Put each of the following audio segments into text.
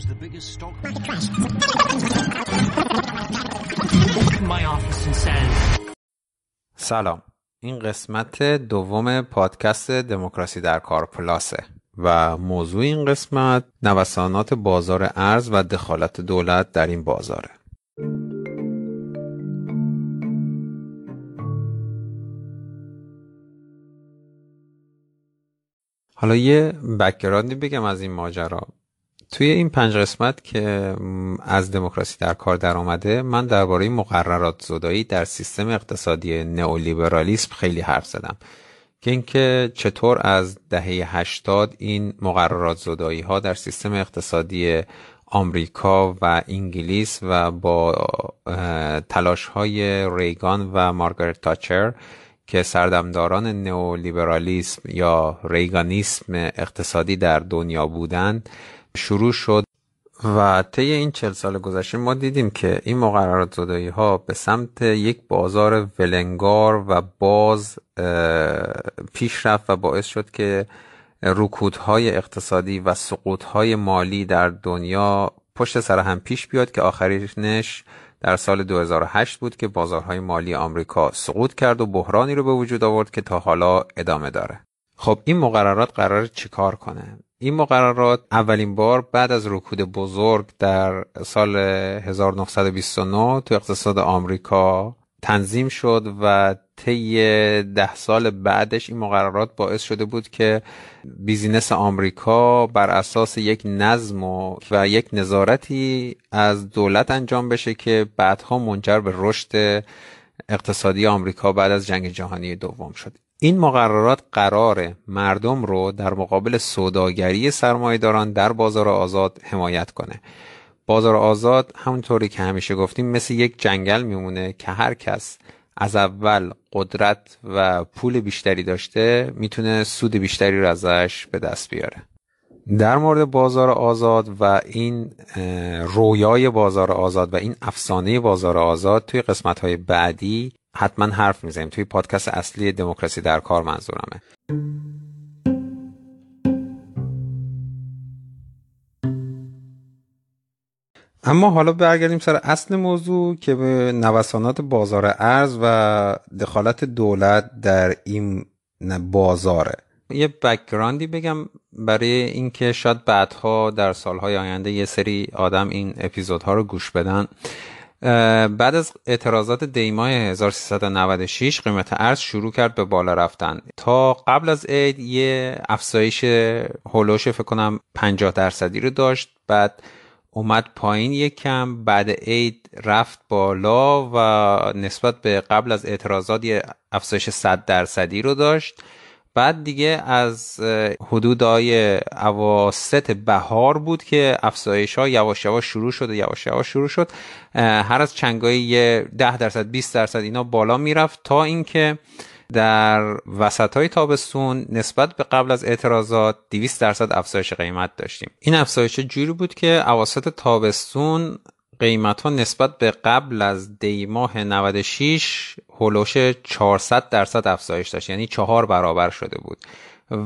was the biggest stock market crash. My office says. سلام. این قسمت دوم پادکست دموکراسی در کار پلاسه و موضوع این قسمت نوسانات بازار ارز و دخالت دولت در این بازاره. حالا یه بک‌گراندی بگم از این ماجرا. توی این 5 قسمت که از دموکراسی در کار در اومده، من درباره مقررات زدایی در سیستم اقتصادی نئولیبرالیسم خیلی حرف زدم که اینکه چطور از دهه 80 این مقررات زدایی ها در سیستم اقتصادی آمریکا و انگلیس و با تلاش های ریگان و مارگارت تاچر که سردمداران نئولیبرالیسم یا ریگانیسم اقتصادی در دنیا بودند شروع شد و طی این 40 سال گذشته ما دیدیم که این مقررات زدایی ها به سمت یک بازار ولنگار و باز پیش رفت و باعث شد که رکودهای اقتصادی و سقوطهای مالی در دنیا پشت سر هم پیش بیاد که آخرینش در سال 2008 بود که بازارهای مالی آمریکا سقوط کرد و بحرانی رو به وجود آورد که تا حالا ادامه داره. خب این مقررات قراره چیکار کنه؟ این مقررات اولین بار بعد از رکود بزرگ در سال 1929 تو اقتصاد آمریکا تنظیم شد و طی 10 سال بعدش این مقررات باعث شده بود که بیزینس آمریکا بر اساس یک نظم و یک نظارتی از دولت انجام بشه که بعدها منجر به رشد اقتصادی آمریکا بعد از جنگ جهانی دوم شد. این مقررات قراره مردم رو در مقابل سوداگری سرمایه‌داران در بازار آزاد حمایت کنه. بازار آزاد همونطوری که همیشه گفتیم مثل یک جنگل میمونه که هر کس از اول قدرت و پول بیشتری داشته میتونه سود بیشتری رو ازش به دست بیاره. در مورد بازار آزاد و این رویای بازار آزاد و این افسانه بازار آزاد توی قسمت‌های بعدی حتما حرف میزنیم، توی پادکست اصلی دموکراسی در کار منظورمه. اما حالا برگردیم سر اصل موضوع که به نوسانات بازار ارز و دخالت دولت در این بازاره. یه بک‌گراندی بگم برای اینکه شاید بعدها در سالهای آینده یه سری آدم این اپیزودها رو گوش بدن. بعد از اعتراضات دی‌ماه 1396 قیمت ارز شروع کرد به بالا رفتن. تا قبل از عید یه افزایش هولوش فکر کنم 50% رو داشت، بعد اومد پایین یکم، بعد عید رفت بالا و نسبت به قبل از اعتراضات یه افزایش 100% رو داشت. بعد دیگه از حدودای اواسط بهار بود که افزایش‌ها یواش یواش شروع شد. هر از چنگایی 10%، 20% اینا بالا میرفت تا اینکه در وسط‌های تابستون نسبت به قبل از اعتراضات 200% افزایش قیمت داشتیم. این افزایش جوری بود که اواسط تابستون قیمت‌ها نسبت به قبل از دی ماه 96 هولوش 400% افزایش داشت، یعنی 4 برابر شده بود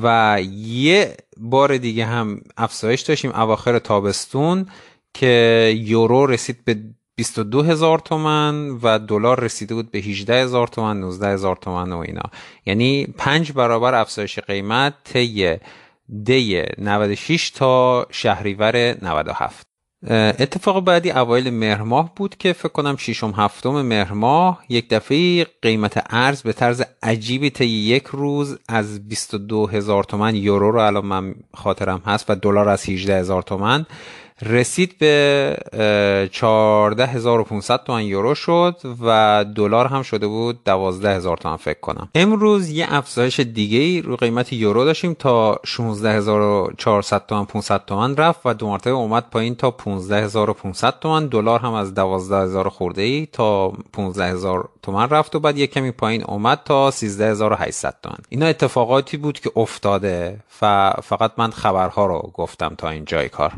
و یه بار دیگه هم افزایش داشتیم اواخر تابستون که یورو رسید به 22,000 تومان و دلار رسیده بود به 18,000 تومان، 19,000 تومان و اینا، یعنی 5 برابر افزایش قیمت طی دی 96 تا شهریور 97. اتفاق بعدی اوایل مهر ماه بود که فکر کنم 6-7 مهر ماه یک دفعه قیمت ارز به طرز عجیبی طی یک روز از 22,000 تومان، یورو رو الان من خاطرم هست، و دلار از 18,000 تومان رسید به 14,500 تومان یورو شد و دلار هم شده بود 12,000 تومان فکر کنم. امروز یه افزایش دیگه‌ای رو قیمت یورو داشتیم تا 16,400 تومان 500 تومان رفت و دو مرتبه اومد پایین تا 15,500 تومان. دلار هم از 12,000 خورده‌ای تا 15,000 تومان رفت و بعد یه کمی پایین اومد تا 13,800 تومان. اینا اتفاقاتی بود که افتاده و فقط من خبرها رو گفتم تا این جای کار.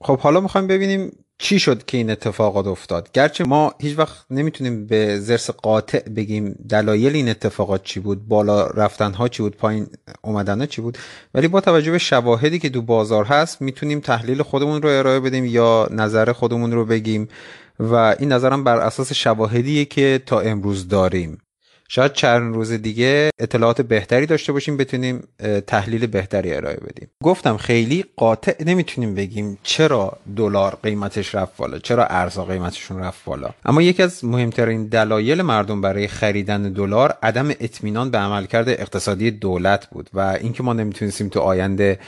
خب حالا میخوایم ببینیم چی شد که این اتفاقات افتاد؟ گرچه ما هیچ وقت نمیتونیم به ضرس قاطع بگیم دلایل این اتفاقات چی بود، بالا رفتنها چی بود، پایین اومدنها چی بود، ولی با توجه به شواهدی که تو بازار هست میتونیم تحلیل خودمون رو ارائه بدیم یا نظر خودمون رو بگیم و این نظرم بر اساس شواهدیه که تا امروز داریم. شاید چند روز دیگه اطلاعات بهتری داشته باشیم، بتونیم تحلیل بهتری ارائه بدیم. گفتم خیلی قاطع نمیتونیم بگیم چرا دلار قیمتش رفت بالا، چرا ارزها قیمتشون رفت بالا. اما یکی از مهمترین دلایل مردم برای خریدن دلار عدم اطمینان به عملکرد اقتصادی دولت بود و اینکه ما نمیتونستیم تو آینده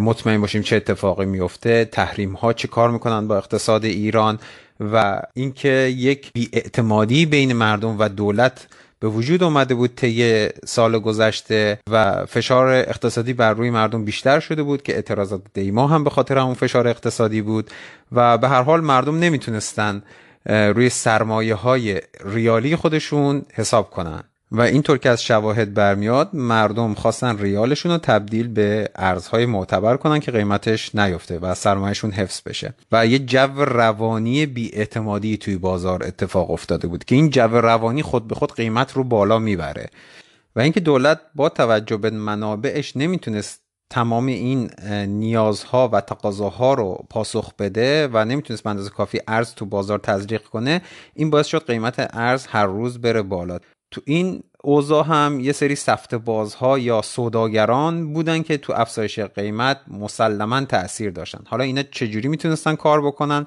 مطمئن باشیم چه اتفاقی میفته، تحریم ها چه کار میکنن با اقتصاد ایران و اینکه یک بی‌اعتمادی بین مردم و دولت به وجود اومده بود طی سال گذشته و فشار اقتصادی بر روی مردم بیشتر شده بود که اعتراضات دیما هم به خاطر همون فشار اقتصادی بود و به هر حال مردم نمیتونستن روی سرمایه های ریالی خودشون حساب کنن و اینطور که از شواهد برمیاد مردم خواستن ریالشون رو تبدیل به ارزهای معتبر کنن که قیمتش نیفته و سرمایهشون حفظ بشه و یه جو روانی بی‌اعتمادی توی بازار اتفاق افتاده بود که این جو روانی خود به خود قیمت رو بالا میبره و اینکه دولت با توجه به منابعش نمیتونست تمام این نیازها و تقاضاها رو پاسخ بده و نمیتونست به اندازه کافی ارز تو بازار تزریق کنه. این باعث شد قیمت ارز هر روز بره بالا. تو این اوضاع هم یه سری سفته‌بازها یا سوداگران بودن که تو افزایش قیمت مسلماً تأثیر داشتن. حالا اینا چجوری میتونستن کار بکنن؟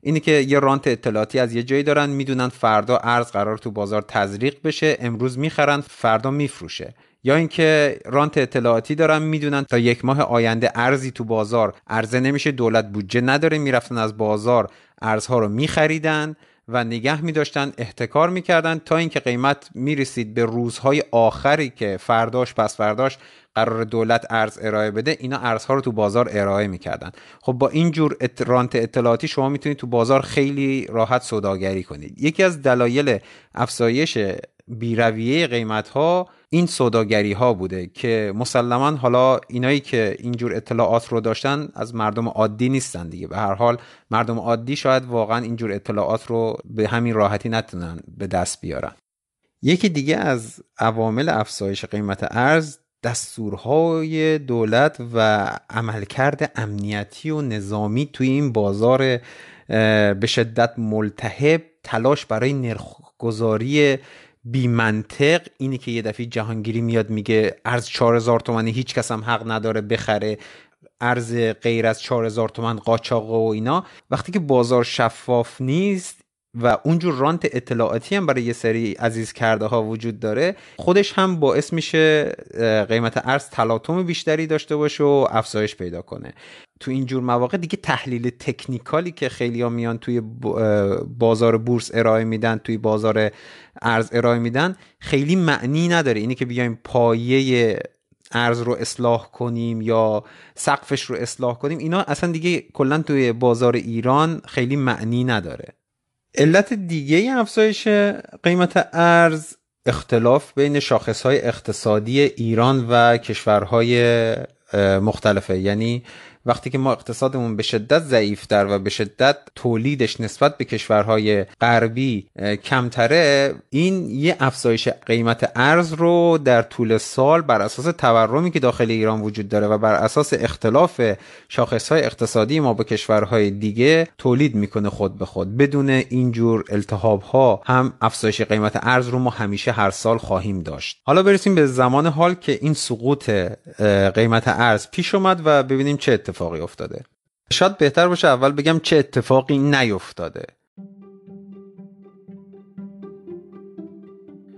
اینه که یه رانت اطلاعاتی از یه جایی دارن، میدونن فردا ارز قرار تو بازار تزریق بشه، امروز میخرن فردا میفروشه. یا اینکه رانت اطلاعاتی دارن، میدونن تا یک ماه آینده ارزی تو بازار عرضه نمیشه، دولت بودجه نداره، میرفتن از بازار ارزها رو میخریدن و نگه می داشتن، احتکار می کردن تا اینکه قیمت می رسید به روزهای آخری که فرداش پس فرداش قرار دولت ارز ارائه بده، اینا ارزها رو تو بازار ارائه می کردن. خب با این جور رانت اطلاعاتی شما می تونید تو بازار خیلی راحت سوداگری کنید. یکی از دلایل افزایش بیرویه قیمت ها این سوداگری ها بوده که مسلماً حالا اینایی که اینجور اطلاعات رو داشتن از مردم عادی نیستن دیگه. به هر حال مردم عادی شاید واقعاً اینجور اطلاعات رو به همین راحتی نتونن به دست بیارن. یکی دیگه از عوامل افزایش قیمت ارز دستورهای دولت و عملکرد امنیتی و نظامی توی این بازار به شدت ملتهب، تلاش برای نرخ‌گذاری بی منطق، اینی که یه دفعه جهانگیری میاد میگه ارز 4000 تومانی هیچ کس هم حق نداره بخره، ارز غیر از 4000 تومان قاچاقه و اینا. وقتی که بازار شفاف نیست و اونجور رانت اطلاعاتی هم برای یه سری عزیز کرده ها وجود داره، خودش هم باعث میشه قیمت ارز تلاطم بیشتری داشته باشه و افزایش پیدا کنه. تو اینجور مواقع دیگه تحلیل تکنیکالی که خیلی ها میان توی بازار بورس ارائه میدن، توی بازار ارز ارائه میدن، خیلی معنی نداره. اینی که بیایم پایه ارز رو اصلاح کنیم یا سقفش رو اصلاح کنیم، اینا اصلا دیگه کلا توی بازار ایران خیلی معنی نداره. علت دیگه افزایش قیمت ارز اختلاف بین شاخصهای اقتصادی ایران و کشورهای مختلفه. یعنی وقتی که ما اقتصادمون به شدت ضعیف‌تر و به شدت تولیدش نسبت به کشورهای غربی کمتره، این یه افزایش قیمت ارز رو در طول سال بر اساس تورمی که داخل ایران وجود داره و بر اساس اختلاف شاخص‌های اقتصادی ما با کشورهای دیگه تولید میکنه خود به خود. بدون اینجور التهاب‌ها هم افزایش قیمت ارز رو ما همیشه هر سال خواهیم داشت. حالا برسیم به زمان حال که این سقوط قیمت ارز پیش اومد و ببینیم چه اتفاقی افتاده. شاید بهتر باشه اول بگم چه اتفاقی نیفتاده.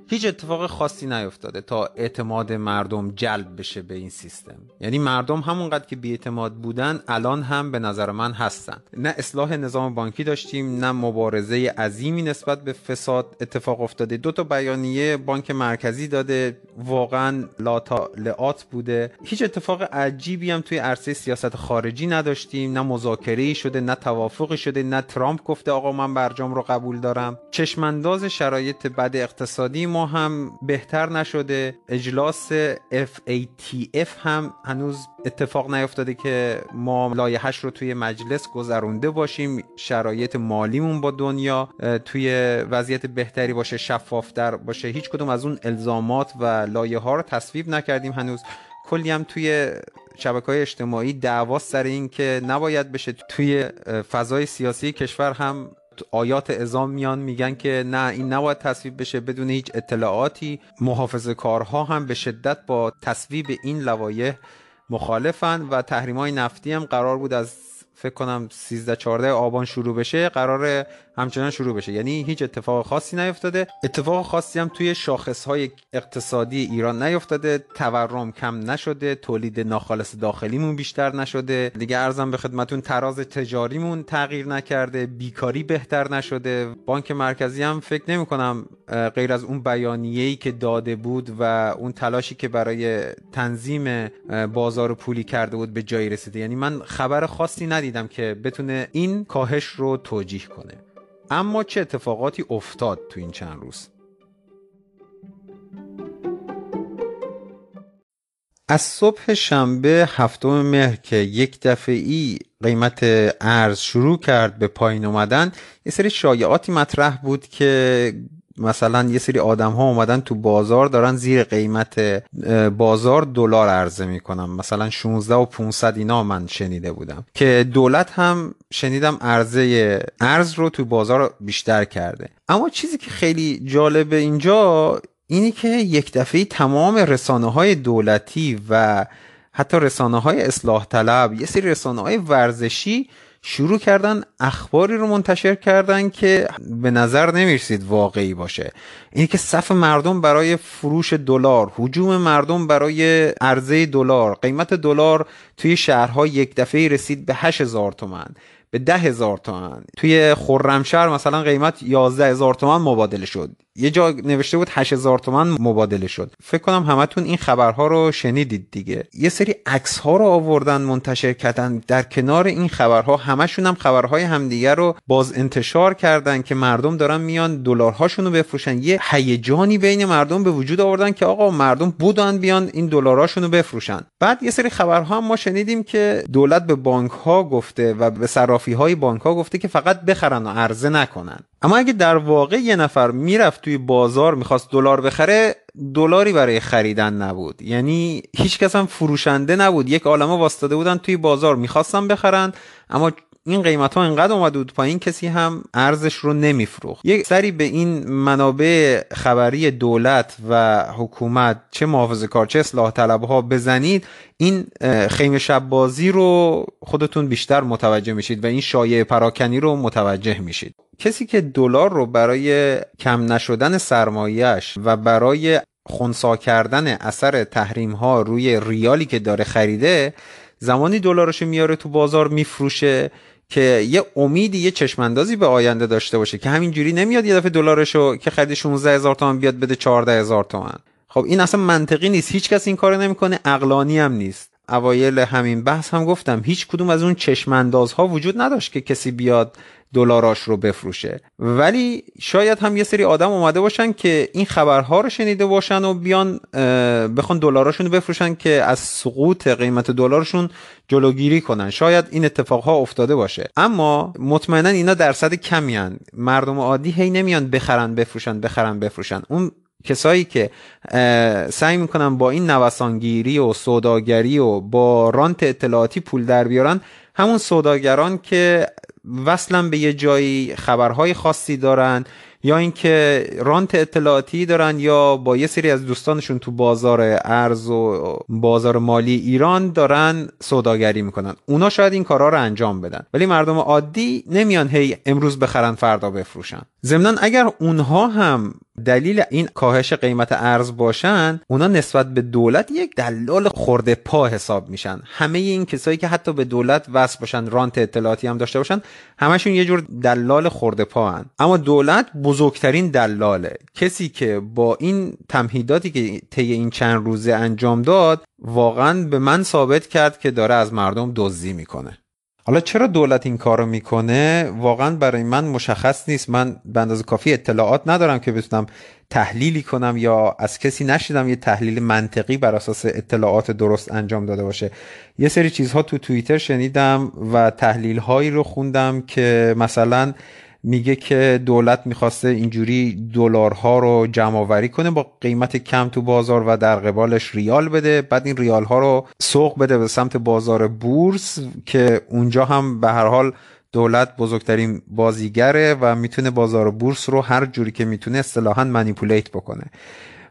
هیچ اتفاق خاصی نیفتاده تا اعتماد مردم جلب بشه به این سیستم. یعنی مردم همونقدر که بی‌اعتماد بودن الان هم به نظر من هستن. نه اصلاح نظام بانکی داشتیم، نه مبارزه عظیمی نسبت به فساد اتفاق افتاده. دو تا بیانیه بانک مرکزی داده، واقعا لاتعلعات بوده. هیچ اتفاق عجیبی هم توی عرصه سیاست خارجی نداشتیم، نه مذاکره‌ای شده، نه توافقی شده، نه ترامپ گفته آقا من برجام رو قبول دارم. چشم‌انداز شرایط بد اقتصادی ما ما هم بهتر نشده، اجلاس FATF هم هنوز اتفاق نیفتاده که ما لایحه‌اش رو توی مجلس گذرونده باشیم، شرایط مالیمون با دنیا توی وضعیت بهتری باشه، شفاف‌تر باشه. هیچ کدوم از اون الزامات و لایحه‌ها رو تصویب نکردیم هنوز. کلی هم توی شبکه‌های اجتماعی دعواست سر این که نباید بشه. توی فضای سیاسی کشور هم آیات اعزام میان میگن که نه این نباید تصویب بشه بدون هیچ اطلاعاتی. محافظه‌کارها هم به شدت با تصویب این لوایح مخالفن و تحریم‌های نفتی هم قرار بود از فکر کنم 13-14 آبان شروع بشه، قراره همچنان شروع بشه، یعنی هیچ اتفاق خاصی نیفتاده. اتفاق خاصی هم توی شاخص‌های اقتصادی ایران نیفتاده، تورم کم نشده، تولید ناخالص داخلیمون بیشتر نشده، دیگه عرضم به خدمتون تراز تجاریمون تغییر نکرده، بیکاری بهتر نشده. بانک مرکزی هم فکر نمی‌کنم غیر از اون بیانیه‌ای که داده بود و اون تلاشی که برای تنظیم بازار پولی کرده بود به جایی رسیده، یعنی من خبر خاصی ندیدم که بتونه این کاهش رو توجیه کنه. اما چه اتفاقاتی افتاد تو این چند روز؟ از صبح شنبه 7 مهر که یک دفعه‌ای قیمت ارز شروع کرد به پایین اومدن، یه سری شایعاتی مطرح بود که مثلا یه سری آدم ها اومدن تو بازار دارن زیر قیمت بازار دلار عرضه میکنن، مثلا 16,500 اینا من شنیده بودم، که دولت هم شنیدم عرضه ارز رو تو بازار بیشتر کرده. اما چیزی که خیلی جالبه اینجا اینی که یک دفعه تمام رسانه های دولتی و حتی رسانه های اصلاح طلب، یه سری رسانه های ورزشی شروع کردن اخباری رو منتشر کردن که به نظر نمیرسید واقعی باشه. این که صف مردم برای فروش دلار، هجوم مردم برای عرضه دلار، قیمت دلار توی شهرها یک دفعه رسید به 8000 تومان، به 10000 تومان. توی خرمشهر مثلا قیمت 11000 تومان مبادله شد. یه جا نوشته بود 8000 تومان مبادله شد. فکر کنم همتون این خبرها رو شنیدید دیگه. یه سری عکس‌ها رو آوردن منتشر کردن در کنار این خبرها، همشون هم خبرهای همدیگه رو باز انتشار کردن که مردم دارن میان دلارهاشون رو بفروشن. یه هیجانی بین مردم به وجود آوردن که آقا مردم بودن بیان این دلاراشون رو بفروشن. بعد یه سری خبرها هم ما شنیدیم که دولت به بانک‌ها گفته و به صرافی‌های بانک‌ها گفته که فقط بخرن و عرضه نکنن. اما اگه در واقع یه نفر میرفت توی بازار میخواست دلار بخره، دلاری برای خریدن نبود، یعنی هیچ کس هم فروشنده نبود، یک عالمه واسطاده بودن توی بازار میخواستن بخرن، اما این قیمت ها انقدر اومده بود پایین کسی هم ارزش رو نمیفروخت. یک سری به این منابع خبری دولت و حکومت، چه محافظه‌کار چه اصلاح طلب ها بزنید، این خیمه شب بازی رو خودتون بیشتر متوجه میشید و این شایعه پراکنی رو متوجه میشید. کسی که دلار رو برای کم نشدن سرمایه‌اش و برای خنثی کردن اثر تحریم ها روی ریالی که داره خریده، زمانی دلارش میاره تو بازار میفروشه که یه امیدی، یه چشماندازی به آینده داشته باشه، که همینجوری نمیاد یه دفعه دلارشو که خرید 16000 تومان بیاد بده 14000 تومان. خب این اصلا منطقی نیست، هیچ کس این کارو نمیکنه، عقلانی هم نیست. اوایل همین بحث هم گفتم هیچ کدوم از اون چشماندازها وجود نداشت که کسی بیاد دلاراش رو بفروشه، ولی شاید هم یه سری آدم اومده باشن که این خبرها رو شنیده باشن و بیان بخون دلاراشون رو بفروشن که از سقوط قیمت دلارشون جلوگیری کنن. شاید این اتفاقها افتاده باشه، اما مطمئنا اینا درصد کمی ان. مردم عادی هی نمیان بخرن بفروشن بخرن بفروشن. اون کسایی که سعی میکنن با این نوسانگیری و سوداگری و با رانت اطلاعاتی پول در بیارن، همون سوداگران که وصلن به یه جایی، خبرهای خاصی دارن، یا اینکه رانت اطلاعاتی دارن، یا با یه سری از دوستانشون تو بازار ارز و بازار مالی ایران دارن سوداگری میکنن، اونا شاید این کارا رو انجام بدن، ولی مردم عادی نمیان هی امروز بخرن فردا بفروشن. ضمناً اگر اونها هم دلیل این کاهش قیمت ارز باشن، اونا نسبت به دولت یک دلال خرده پا حساب میشن. همه این کسایی که حتی به دولت وصل باشن، رانت اطلاعاتی هم داشته باشن، همشون یه جور دلال خرده پا هن. اما دولت بزرگترین دلاله، کسی که با این تمهیداتی که طی این چند روزه انجام داد واقعا به من ثابت کرد که داره از مردم دزدی میکنه. حالا چرا دولت این کارو میکنه واقعا برای من مشخص نیست. من به اندازه کافی اطلاعات ندارم که بتونم تحلیلی کنم، یا از کسی نشیدم یه تحلیل منطقی بر اساس اطلاعات درست انجام داده باشه. یه سری چیزها تو توییتر شنیدم و تحلیل هایی رو خوندم که مثلا میگه که دولت میخواسته اینجوری دلارها رو جمع آوری کنه با قیمت کم تو بازار و در قبالش ریال بده، بعد این ریال ها رو سوق بده به سمت بازار بورس که اونجا هم به هر حال دولت بزرگترین بازیگره و میتونه بازار بورس رو هر جوری که میتونه اصطلاحاً منیپولیت بکنه.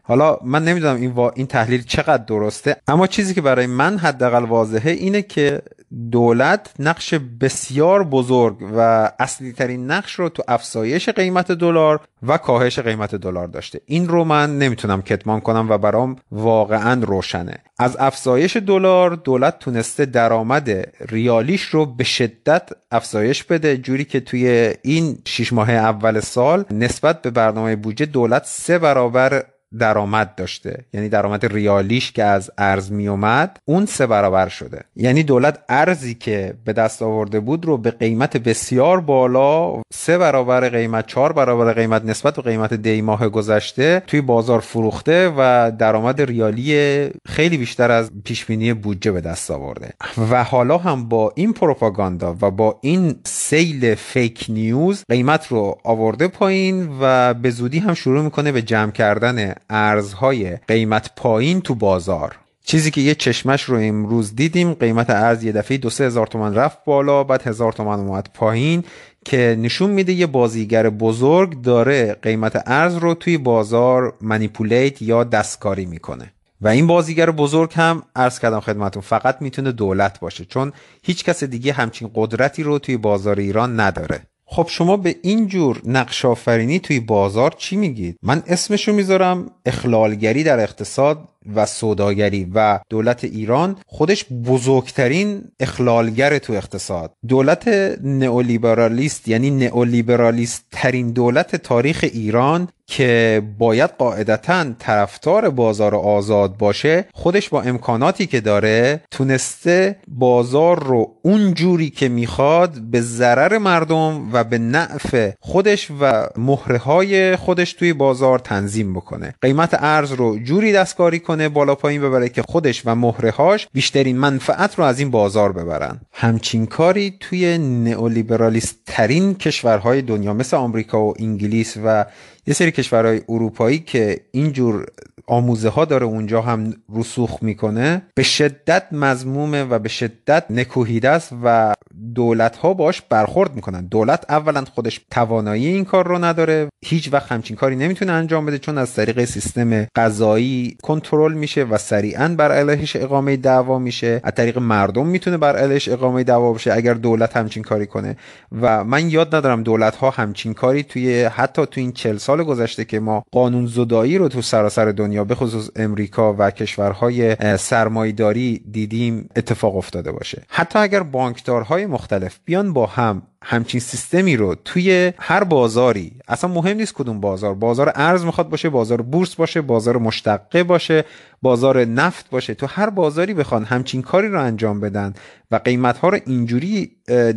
حالا من نمیدونم این تحلیل چقدر درسته، اما چیزی که برای من حداقل واضحه اینه که دولت نقش بسیار بزرگ و اصلی ترین نقش رو تو افزایش قیمت دلار و کاهش قیمت دلار داشته. این رو من نمیتونم کتمان کنم و برام واقعا روشنه. از افزایش دلار دولت تونسته درآمد ریالیش رو به شدت افزایش بده، جوری که توی این 6 ماه اول سال نسبت به برنامه بودجه دولت 3 برابر درآمد داشته، یعنی درآمد ریالیش که از ارز می اومد اون 3 برابر شده. یعنی دولت ارزی که به دست آورده بود رو به قیمت بسیار بالا 3 برابر قیمت، 4 برابر قیمت نسبت به قیمت دی ماه گذشته توی بازار فروخته و درآمد ریالی خیلی بیشتر از پیش بینی بودجه به دست آورده. و حالا هم با این پروپاگاندا و با این سیل فیک نیوز قیمت رو آورده پایین و به زودی هم شروع میکنه به جمع کردن ارزهای قیمت پایین تو بازار. چیزی که یه چشمش رو امروز دیدیم، قیمت ارز یه دفعه 2-3 هزار تومان رفت بالا، بعد 1000 تومان اومد پایین، که نشون میده یه بازیگر بزرگ داره قیمت ارز رو توی بازار منیپولیت یا دستکاری میکنه. و این بازیگر بزرگ هم عرض کردم خدمتون فقط میتونه دولت باشه، چون هیچ کس دیگه همچین قدرتی رو توی بازار ایران نداره. خب شما به این جور نقش آفرینی توی بازار چی میگید؟ من اسمشو میذارم اخلالگری در اقتصاد و سوداگری. و دولت ایران خودش بزرگترین اخلالگر تو اقتصاد، دولت نئولیبرالیست، یعنی نئولیبرالیست ترین دولت تاریخ ایران که باید قاعدتاً طرفدار بازار آزاد باشه، خودش با امکاناتی که داره تونسته بازار رو اون جوری که میخواد به ضرر مردم و به نفع خودش و مهره‌های خودش توی بازار تنظیم بکنه. قیمت ارز رو جوری دستکاری کنه بالا پایین ببره که خودش و مهره‌هاش بیشترین منفعت رو از این بازار ببرن. همچین کاری توی نئولیبرالیست ترین کشورهای دنیا مثل آمریکا و انگلیس و یه سری کشورهای اروپایی که اینجور آموزه ها داره اونجا هم رسوخ میکنه، به شدت مذمومه و به شدت نکوهیده است و دولت ها باش برخورد میکنن. دولت اولا خودش توانایی این کار رو نداره، هیچ وقت همچین کاری نمیتونه انجام بده، چون از طریق سیستم قضایی کنترل میشه و سریعا بر علیهش اقامه دعوا میشه، از طریق مردم میتونه بر علیهش اقامه دعوا بشه اگر دولت همچین کاری کنه. و من یاد ندارم دولت ها همچین کاری توی حتی تو این 40 سال گذشته که ما قانون زدایی رو تو سراسر دنیا به خصوص امریکا و کشورهای سرمایه‌داری دیدیم اتفاق افتاده باشه. حتی اگر بانکدارهای مختلف بیان با هم همچین سیستمی رو توی هر بازاری، اصلا مهم نیست کدوم بازار، بازار ارز میخواد باشه، بازار بورس باشه، بازار مشتقه باشه، بازار نفت باشه، تو هر بازاری بخوان همچین کاری رو انجام بدن و قیمت‌ها رو اینجوری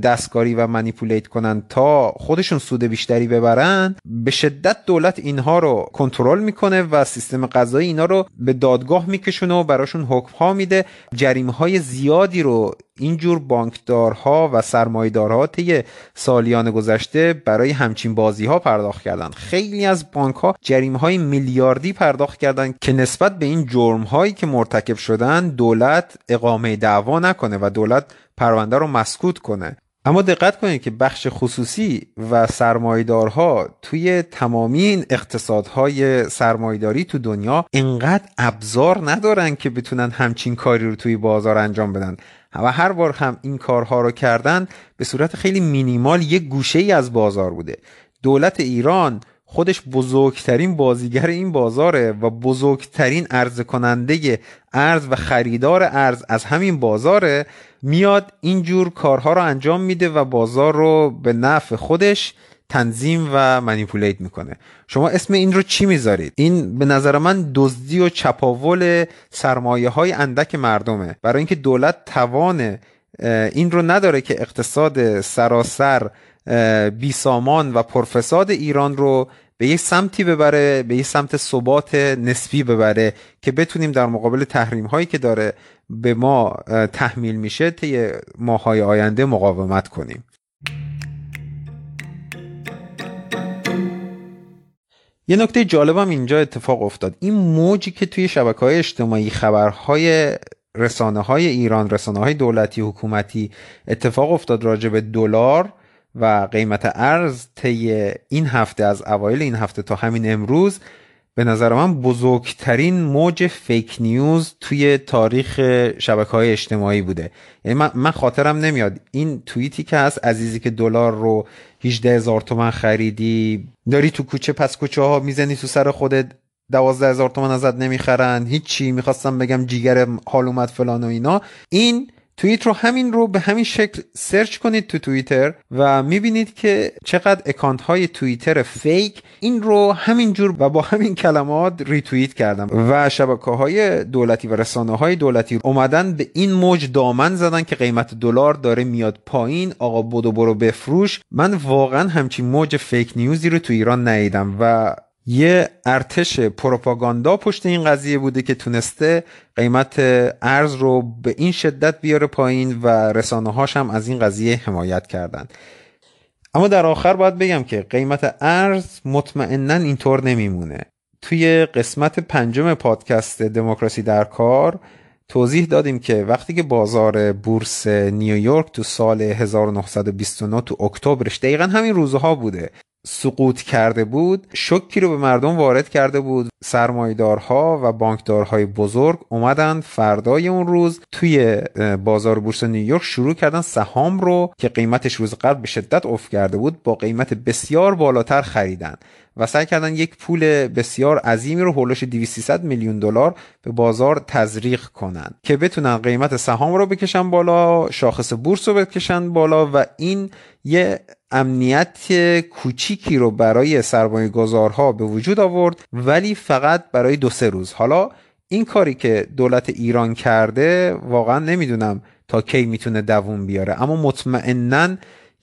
دستکاری و منیپولیت کنن تا خودشون سود بیشتری ببرن، به شدت دولت اینها رو کنترل میکنه و سیستم قضایی اینا رو به دادگاه میکشونه و براشون حکم‌ها میده. جریمه‌های زیادی رو اینجور بانکدارها و سرمایه‌دارها طی سالیان گذشته برای همچین بازی‌ها پرداخت کردن. خیلی از بانک‌ها جریمه‌های میلیاردی پرداخت کردن که نسبت به این جرم‌هایی که مرتکب شدن دولت اقامه دعوا نکنه و دولت پرونده رو مسکوت کنه. اما دقت کنید که بخش خصوصی و سرمایه‌دارها توی تمامی این اقتصادهای سرمایه‌داری تو دنیا اینقدر ابزار ندارن که بتونن همچین کاری رو توی بازار انجام بدن و هر بار هم این کارها رو کردن به صورت خیلی مینیمال یک گوشه‌ای از بازار بوده. دولت ایران خودش بزرگترین بازیگر این بازاره و بزرگترین عرضه کننده ارز و خریدار ارز از همین بازاره، میاد اینجور کارها رو انجام میده و بازار رو به نفع خودش تنظیم و منیپولیت میکنه. شما اسم این رو چی میذارید؟ این به نظر من دزدی و چپاول سرمایه های اندک مردمه، برای اینکه دولت توان این رو نداره که اقتصاد سراسر بیسامان و پرفساد ایران رو به یک سمتی ببره، به یک سمت ثبات نسبی ببره که بتونیم در مقابل تحریم هایی که داره به ما تحمیل میشه طی ماهای آینده مقاومت کنیم. یه نکته جالبم اینجا اتفاق افتاد. این موجی که توی شبکه‌های اجتماعی خبرهای رسانه‌های ایران، رسانه‌های دولتی حکومتی اتفاق افتاد راجع به دلار و قیمت ارز طی این هفته، از اوایل این هفته تا همین امروز، به نظر من بزرگترین موج فیک نیوز توی تاریخ شبکه‌های اجتماعی بوده. یعنی من خاطرم نمیاد این توییتی که هست، عزیزی که دلار رو 18000 تومان خریدی، داری تو کوچه پس کوچه ها میزنی تو سر خودت، 12000 تومان ازت نمیخرن، هیچی، میخواستم بگم جیگر حال اومد فلان و اینا. این توییت رو به همین شکل سرچ کنید تو توییتر و میبینید که چقدر اکانت های توییتر فیک این رو همین جور و با همین کلمات ریتوییت کردن و شبکه های دولتی و رسانه های دولتی اومدن به این موج دامن زدن که قیمت دلار داره میاد پایین، آقا برو بفروش. من واقعا همچین موج فیک نیوزی رو تو ایران ندیدم و یه ارتش پروپاگاندا پشت این قضیه بوده که تونسته قیمت ارز رو به این شدت بیاره پایین و رسانه‌هاش هم از این قضیه حمایت کردن. اما در آخر باید بگم که قیمت ارز مطمئناً اینطور نمیمونه. توی قسمت 5 پادکست دموکراسی در کار توضیح دادیم که وقتی که بازار بورس نیویورک تو سال 1929 تو اکتبرش دقیقاً همین روزها بوده سقوط کرده بود، شوکی رو به مردم وارد کرده بود. سرمایه‌دارها و بانکدارهای بزرگ اومدن فردای اون روز توی بازار بورس نیویورک شروع کردن سهام رو که قیمتش روز قبل به شدت افت کرده بود با قیمت بسیار بالاتر خریدن و سعی کردن یک پول بسیار عظیمی رو هولوش 200-300 میلیون دلار به بازار تزریق کنن که بتونن قیمت سهام رو بکشن بالا، شاخص بورس رو بکشن بالا و این یه امنیت کوچیکی رو برای سرمایه‌گذارها به وجود آورد، ولی فقط برای 2-3 روز. حالا این کاری که دولت ایران کرده واقعا نمیدونم تا کی میتونه دوام بیاره، اما مطمئناً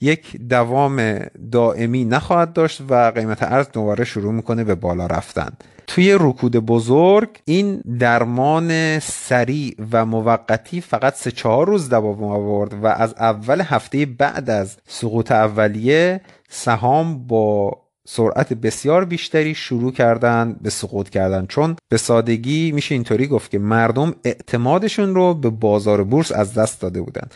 یک دوام دائمی نخواهد داشت و قیمت ارز دوباره شروع میکنه به بالا رفتن. توی رکود بزرگ این درمان سریع و موقتی فقط 3-4 روز دوام آورد و از اول هفته بعد از سقوط اولیه سهام با سرعت بسیار بیشتری شروع کردن به سقوط کردن، چون به سادگی میشه اینطوری گفت که مردم اعتمادشون رو به بازار بورس از دست داده بودن.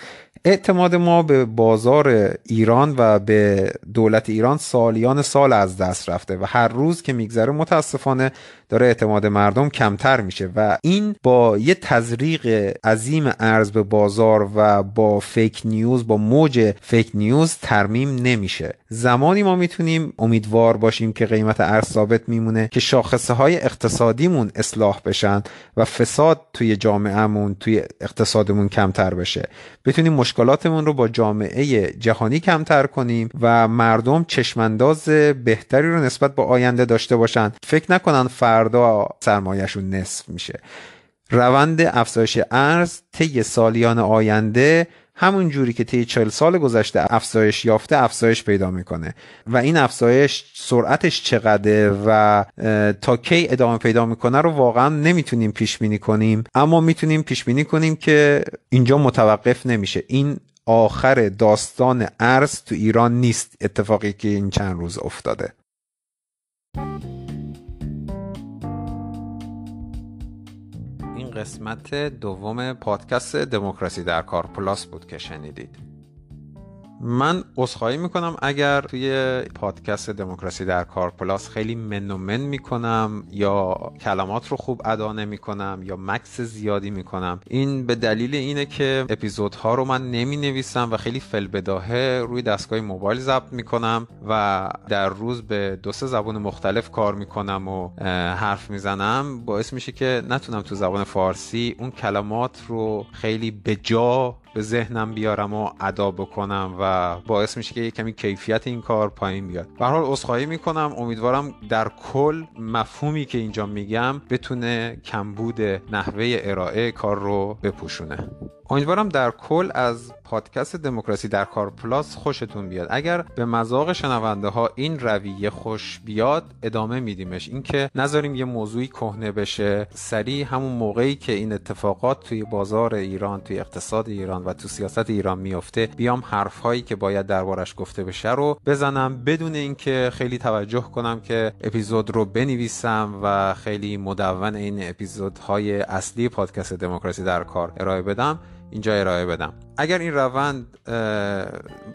اعتماد ما به بازار ایران و به دولت ایران سالیان سال از دست رفته و هر روز که میگذره متاسفانه داره اعتماد مردم کمتر میشه و این با یه تزریق عظیم ارز به بازار و با فیک نیوز، با موج فیک نیوز ترمیم نمیشه. زمانی ما میتونیم امیدوار باشیم که قیمت ارز ثابت میمونه که شاخصه های اقتصادیمون اصلاح بشن و فساد توی جامعهمون، توی اقتصادمون کمتر بشه، بتونیم مشکلاتمون رو با جامعه جهانی کمتر کنیم و مردم چشمانداز بهتری رو نسبت به آینده داشته باشن، فکر نکنن فردا سرمایه‌شون نصف میشه. روند افزایش ارز طی سالیان آینده همون جوری که طی 40 سال گذشته افزایش یافته افزایش پیدا میکنه و این افزایش سرعتش چقدره و تا کی ادامه پیدا میکنه رو واقعا نمیتونیم پیش بینی کنیم، اما میتونیم پیش بینی کنیم که اینجا متوقف نمیشه. این آخر داستان ارز تو ایران نیست، اتفاقی که این چند روز افتاده. قسمت 2 پادکست دموکراسی در کار پلاس بود که شنیدید. من عذرخواهی میکنم اگر توی پادکست دموکراسی در کار پلاس خیلی منومن میکنم یا کلمات رو خوب ادا نمیکنم یا مکس زیادی میکنم. این به دلیل اینه که اپیزودها رو من نمینویسم و خیلی فی‌البداهه روی دستگاه موبایل ضبط میکنم و در روز به 2-3 زبان مختلف کار میکنم و حرف میزنم، باعث میشه که نتونم تو زبان فارسی اون کلمات رو خیلی بجا به ذهنم بیارم و ادا بکنم و باعث میشه که یک کمی کیفیت این کار پایین بیاد. به هر حال عذرخواهی میکنم. امیدوارم در کل مفهومی که اینجا میگم بتونه کمبود نحوه ارائه کار رو بپوشونه. امیدوارم در کل از پادکست دموکراسی در کار پلاس خوشتون بیاد. اگر به مذاق شنونده ها این رویه خوش بیاد ادامه میدیمش، اینکه نذاریم یه موضوعی کهنه بشه، سریع همون موقعی که این اتفاقات توی بازار ایران، توی اقتصاد ایران و تو سیاست ایران میفته بیام حرفهایی که باید دربارش گفته بشه رو بزنم، بدون اینکه خیلی توجه کنم که اپیزود رو بنویسم و خیلی مدون این اپیزودهای اصلی پادکست دموکراسی در کار اینجا ارائه بدم. اگر این روند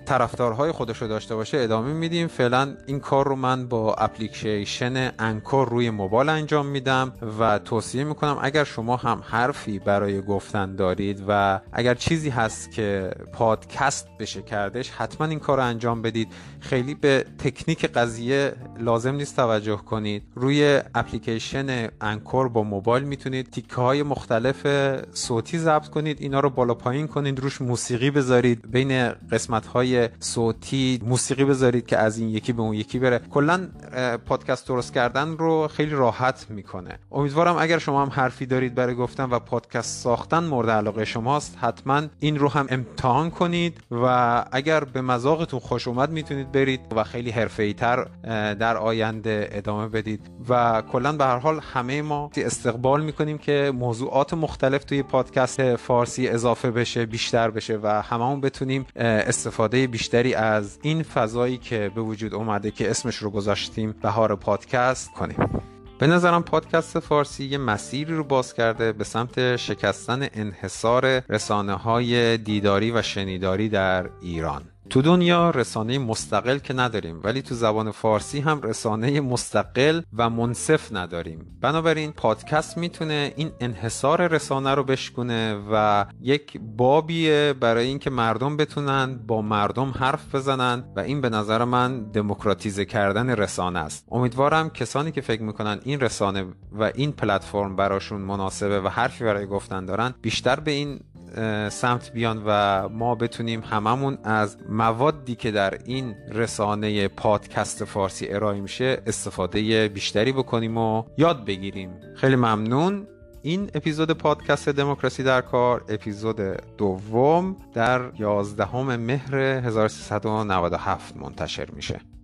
طرفدارهای خودشو داشته باشه ادامه میدیم. فعلا این کار رو من با اپلیکیشن انکور روی موبایل انجام میدم و توصیه میکنم اگر شما هم حرفی برای گفتن دارید و اگر چیزی هست که پادکست بشه کردش، حتما این کار رو انجام بدید. خیلی به تکنیک قضیه لازم نیست توجه کنید. روی اپلیکیشن انکور با موبایل میتونید تیکه های مختلف صوتی ضبط کنید، اینا رو بالا پایین کنید، روش موسیقی بذارید، بین قسمت‌های صوتی موسیقی بذارید که از این یکی به اون یکی بره. کلاً پادکست درست کردن رو خیلی راحت میکنه. امیدوارم اگر شما هم حرفی دارید برای گفتن و پادکست ساختن مورد علاقه شماست، حتما این رو هم امتحان کنید و اگر به مذاقتون خوش اومد میتونید برید و خیلی حرفه‌ای‌تر در آینده ادامه بدید. و کلاً به هر حال همه ما استقبال میکنیم که موضوعات مختلف توی پادکست فارسی اضافه بشه، بیشتر بشه و هممون بتونیم استفاده بیشتری از این فضایی که به وجود اومده که اسمش رو گذاشتیم بهار پادکست کنیم. به نظرم پادکست فارسی یه مسیری رو باز کرده به سمت شکستن انحصار رسانه‌های دیداری و شنیداری در ایران. تو دنیا رسانه مستقل که نداریم، ولی تو زبان فارسی هم رسانه مستقل و منصف نداریم. بنابراین پادکست میتونه این انحصار رسانه رو بشکنه و یک بابیه برای اینکه مردم بتونن با مردم حرف بزنن و این به نظر من دموکراتیزه کردن رسانه است. امیدوارم کسانی که فکر میکنن این رسانه و این پلتفرم براشون مناسبه و حرفی برای گفتن دارن بیشتر به این سمت بیان و ما بتونیم هممون از موادی که در این رسانه پادکست فارسی ارائه میشه استفاده بیشتری بکنیم و یاد بگیریم. خیلی ممنون. این اپیزود پادکست دموکراسی در کار، اپیزود دوم، در 11 مهر 1397 منتشر میشه.